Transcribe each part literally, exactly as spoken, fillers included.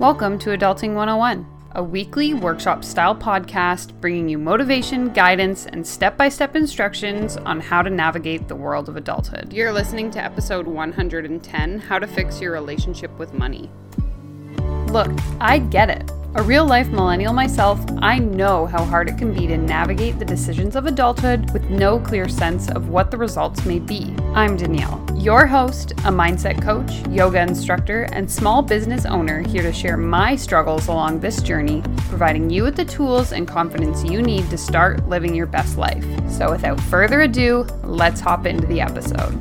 Welcome to Adulting one oh one, a weekly workshop-style podcast bringing you motivation, guidance, and step-by-step instructions on how to navigate the world of adulthood. You're listening to episode one hundred ten, How to Fix Your Relationship with Money. Look, I get it. A real-life millennial myself, I know how hard it can be to navigate the decisions of adulthood with no clear sense of what the results may be. I'm Danielle, your host, a mindset coach, yoga instructor, and small business owner here to share my struggles along this journey, providing you with the tools and confidence you need to start living your best life. So without further ado, let's hop into the episode.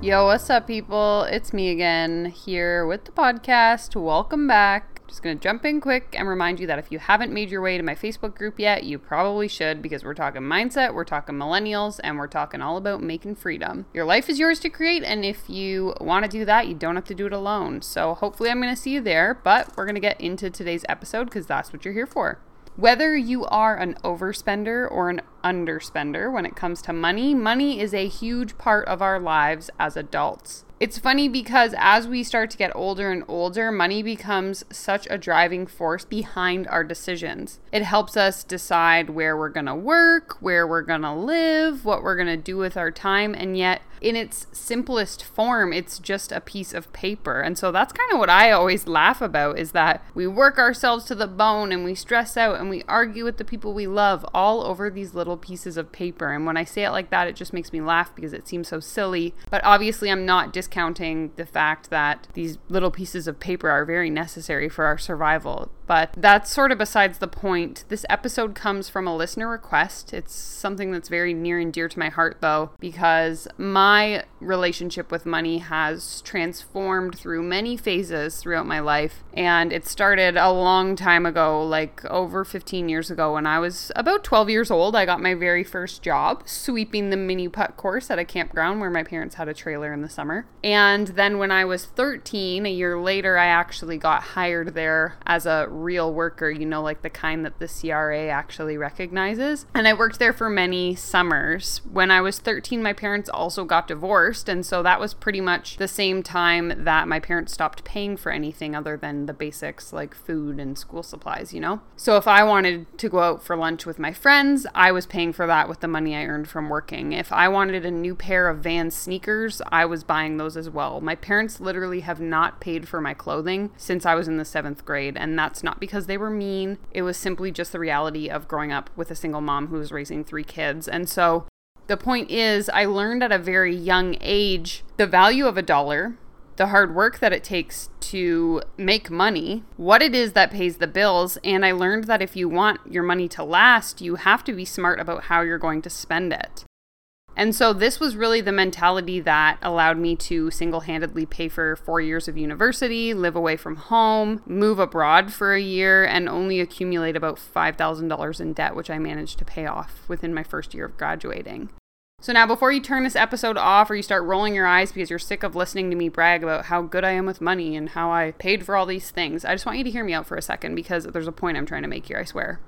Yo, what's up, people? It's me again here with the podcast. Welcome back. Just going to jump in quick and remind you that if you haven't made your way to my Facebook group yet, you probably should, because we're talking mindset, we're talking millennials, and we're talking all about making freedom. Your life is yours to create, and if you want to do that, you don't have to do it alone. So hopefully I'm going to see you there, but we're going to get into today's episode because that's what you're here for. Whether you are an overspender or an underspender when it comes to money, money is a huge part of our lives as adults. It's funny because as we start to get older and older, money becomes such a driving force behind our decisions. It helps us decide where we're going to work, where we're going to live, what we're going to do with our time, and yet in its simplest form, it's just a piece of paper. And so that's kind of what I always laugh about, is that we work ourselves to the bone and we stress out and we argue with the people we love all over these little pieces of paper. And when I say it like that, it just makes me laugh because it seems so silly. But obviously I'm not discounting Counting the fact that these little pieces of paper are very necessary for our survival. But that's sort of besides the point. This episode comes from a listener request. It's something that's very near and dear to my heart, though, because my relationship with money has transformed through many phases throughout my life. And it started a long time ago, like over fifteen years ago, when I was about twelve years old. I got my very first job sweeping the mini putt course at a campground where my parents had a trailer in the summer. And then when I was thirteen, a year later, I actually got hired there as a real worker, you know, like the kind that the C R A actually recognizes. And I worked there for many summers. When I was thirteen, my parents also got divorced. And so that was pretty much the same time that my parents stopped paying for anything other than the basics like food and school supplies, you know? So if I wanted to go out for lunch with my friends, I was paying for that with the money I earned from working. If I wanted a new pair of Vans sneakers, I was buying those as well. My parents literally have not paid for my clothing since I was in the seventh grade, and that's not because they were mean. It was simply just the reality of growing up with a single mom who was raising three kids. And so the point is, I learned at a very young age the value of a dollar, the hard work that it takes to make money, what it is that pays the bills. And I learned that if you want your money to last, you have to be smart about how you're going to spend it. And so this was really the mentality that allowed me to single-handedly pay for four years of university, live away from home, move abroad for a year, and only accumulate about five thousand dollars in debt, which I managed to pay off within my first year of graduating. So now, before you turn this episode off or you start rolling your eyes because you're sick of listening to me brag about how good I am with money and how I paid for all these things, I just want you to hear me out for a second, because there's a point I'm trying to make here, I swear.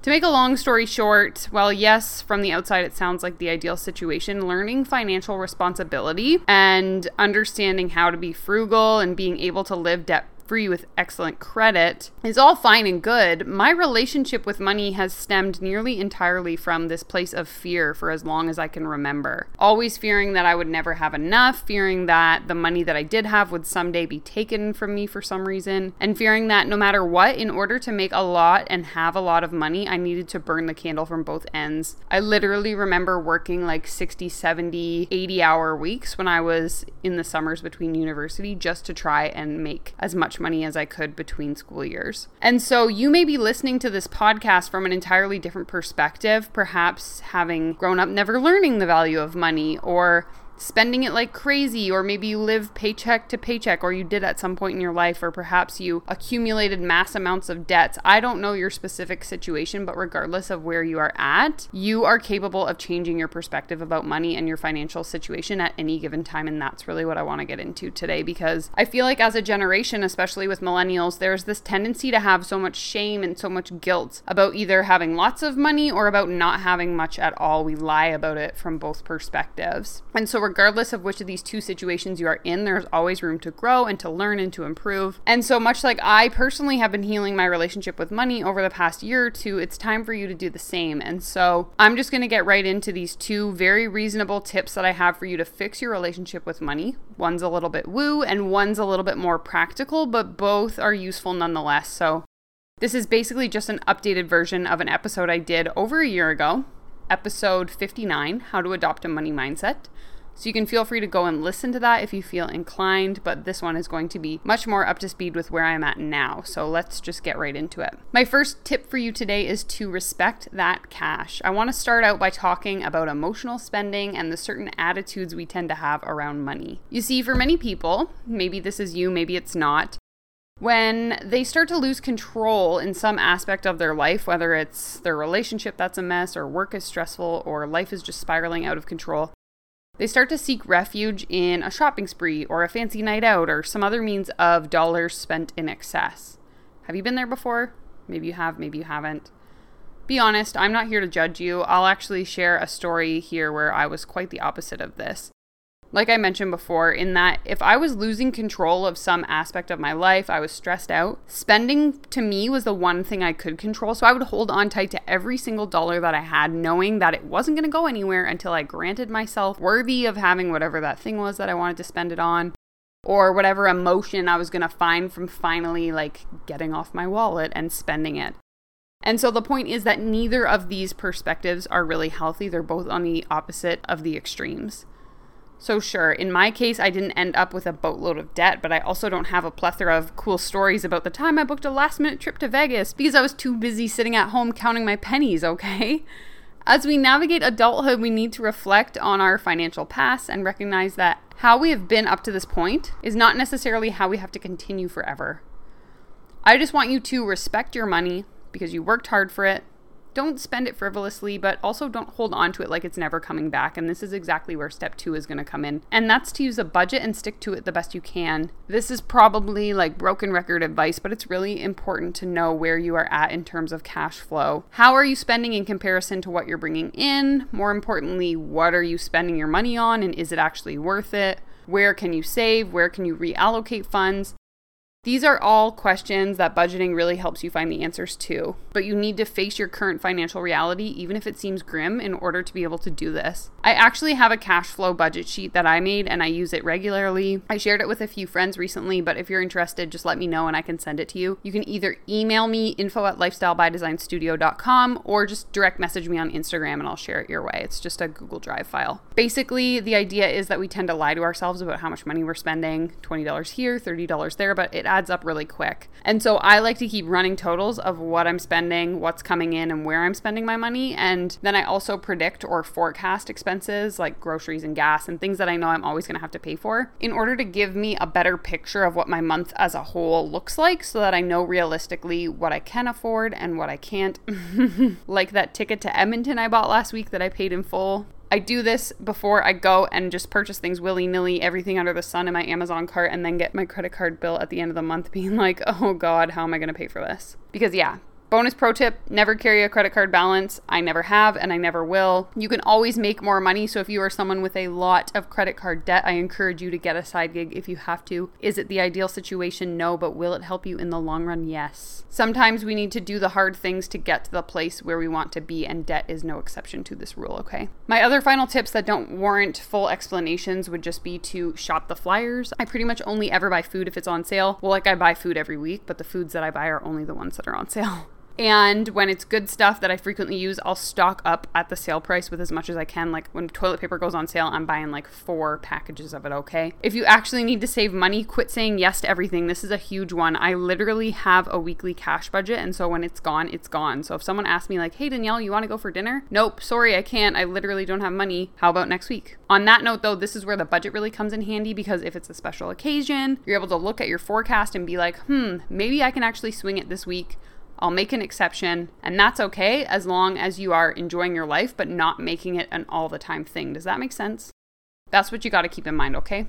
To make a long story short, while yes, from the outside it sounds like the ideal situation, learning financial responsibility and understanding how to be frugal and being able to live debt-free with excellent credit is all fine and good. My relationship with money has stemmed nearly entirely from this place of fear for as long as I can remember. Always fearing that I would never have enough, fearing that the money that I did have would someday be taken from me for some reason, and fearing that no matter what, in order to make a lot and have a lot of money, I needed to burn the candle from both ends. I literally remember working like sixty, seventy, eighty hour weeks when I was in the summers between university just to try and make as much money as I could between school years. And so you may be listening to this podcast from an entirely different perspective, perhaps having grown up never learning the value of money, or spending it like crazy, or maybe you live paycheck to paycheck, or you did at some point in your life, or perhaps you accumulated mass amounts of debts. I don't know your specific situation, but regardless of where you are at, you are capable of changing your perspective about money and your financial situation at any given time. And that's really what I want to get into today, because I feel like as a generation, especially with millennials, there's this tendency to have so much shame and so much guilt about either having lots of money or about not having much at all. We lie about it from both perspectives. And so we're regardless of which of these two situations you are in, there's always room to grow and to learn and to improve. And so much like I personally have been healing my relationship with money over the past year or two, it's time for you to do the same. And so I'm just going to get right into these two very reasonable tips that I have for you to fix your relationship with money. One's a little bit woo and one's a little bit more practical, but both are useful nonetheless. So this is basically just an updated version of an episode I did over a year ago, episode fifty-nine, How to Adopt a Money Mindset. So you can feel free to go and listen to that if you feel inclined, but this one is going to be much more up to speed with where I'm at now. So let's just get right into it. My first tip for you today is to respect that cash. I want to start out by talking about emotional spending and the certain attitudes we tend to have around money. You see, for many people, maybe this is you, maybe it's not, when they start to lose control in some aspect of their life, whether it's their relationship that's a mess, or work is stressful, or life is just spiraling out of control, they start to seek refuge in a shopping spree or a fancy night out or some other means of dollars spent in excess. Have you been there before? Maybe you have, maybe you haven't. Be honest, I'm not here to judge you. I'll actually share a story here where I was quite the opposite of this. Like I mentioned before, in that if I was losing control of some aspect of my life, I was stressed out, spending to me was the one thing I could control. So I would hold on tight to every single dollar that I had, knowing that it wasn't going to go anywhere until I granted myself worthy of having whatever that thing was that I wanted to spend it on, or whatever emotion I was going to find from finally like getting off my wallet and spending it. And so the point is that neither of these perspectives are really healthy. They're both on the opposite of the extremes. So sure, in my case, I didn't end up with a boatload of debt, but I also don't have a plethora of cool stories about the time I booked a last-minute trip to Vegas because I was too busy sitting at home counting my pennies, okay? As we navigate adulthood, we need to reflect on our financial past and recognize that how we have been up to this point is not necessarily how we have to continue forever. I just want you to respect your money because you worked hard for it. Don't spend it frivolously, but also don't hold on to it like it's never coming back. And this is exactly where step two is going to come in. And that's to use a budget and stick to it the best you can. This is probably like broken record advice, but it's really important to know where you are at in terms of cash flow. How are you spending in comparison to what you're bringing in? More importantly, what are you spending your money on and is it actually worth it? Where can you save? Where can you reallocate funds? These are all questions that budgeting really helps you find the answers to, but you need to face your current financial reality, even if it seems grim, in order to be able to do this. I actually have a cash flow budget sheet that I made and I use it regularly. I shared it with a few friends recently, but if you're interested, just let me know and I can send it to you. You can either email me info at lifestyle by design studio dot com or just direct message me on Instagram and I'll share it your way. It's just a Google Drive file. Basically, the idea is that we tend to lie to ourselves about how much money we're spending, twenty dollars here, thirty dollars there, but it adds up really quick. And so I like to keep running totals of what I'm spending, what's coming in, and where I'm spending my money. And then I also predict or forecast expenses like groceries and gas and things that I know I'm always going to have to pay for in order to give me a better picture of what my month as a whole looks like so that I know realistically what I can afford and what I can't. Like that ticket to Edmonton I bought last week that I paid in full. I do this before I go and just purchase things willy-nilly, everything under the sun in my Amazon cart, and then get my credit card bill at the end of the month being like, oh God, how am I going to pay for this? Because yeah, bonus pro tip, never carry a credit card balance. I never have and I never will. You can always make more money. So if you are someone with a lot of credit card debt, I encourage you to get a side gig if you have to. Is it the ideal situation? No, but will it help you in the long run? Yes. Sometimes we need to do the hard things to get to the place where we want to be, and debt is no exception to this rule, okay? My other final tips that don't warrant full explanations would just be to shop the flyers. I pretty much only ever buy food if it's on sale. Well, like I buy food every week, but the foods that I buy are only the ones that are on sale. And when it's good stuff that I frequently use, I'll stock up at the sale price with as much as I can. Like when toilet paper goes on sale, I'm buying like four packages of it, okay? If you actually need to save money, quit saying yes to everything. This is a huge one. I literally have a weekly cash budget, and so when it's gone, it's gone. So if someone asks me like, hey, Danielle, you want to go for dinner? Nope, sorry, I can't. I literally don't have money. How about next week? On that note though, this is where the budget really comes in handy, because if it's a special occasion, you're able to look at your forecast and be like, hmm, maybe I can actually swing it this week. I'll make an exception, and that's okay as long as you are enjoying your life but not making it an all the time thing. Does that make sense? That's what you got to keep in mind, okay?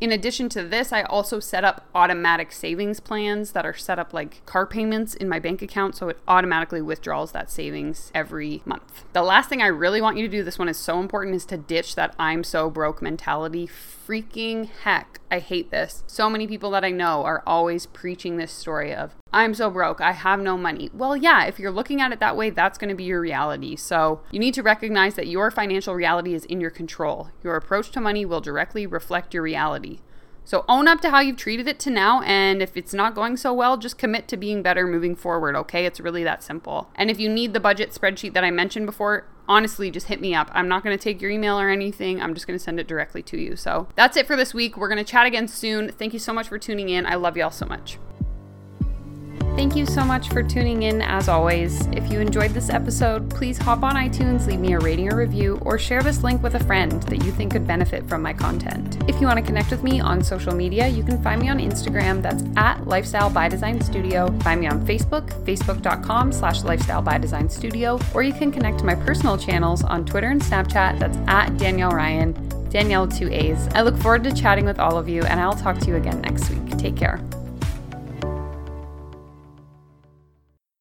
In addition to this, I also set up automatic savings plans that are set up like car payments in my bank account, so it automatically withdraws that savings every month. The last thing I really want you to do, this one is so important, is to ditch that I'm so broke mentality. Freaking heck, I hate this. So many people that I know are always preaching this story of, I'm so broke, I have no money. Well, yeah, if you're looking at it that way, that's going to be your reality. So you need to recognize that your financial reality is in your control. Your approach to money will directly reflect your reality. So own up to how you've treated it to now, and if it's not going so well, just commit to being better moving forward, okay? It's really that simple. And if you need the budget spreadsheet that I mentioned before, honestly, just hit me up. I'm not going to take your email or anything. I'm just going to send it directly to you. So that's it for this week. We're going to chat again soon. Thank you so much for tuning in. I love y'all so much. Thank you so much for tuning in, as always. If you enjoyed this episode, please hop on iTunes, leave me a rating or review, or share this link with a friend that you think could benefit from my content. If you want to connect with me on social media, you can find me on Instagram, that's at Lifestyle by Design Studio. Find me on Facebook, facebook.com slash Lifestyle by Design Studio, or you can connect to my personal channels on Twitter and Snapchat, that's at Danielle Ryan, Danielle two A's. I look forward to chatting with all of you, and I'll talk to you again next week. Take care.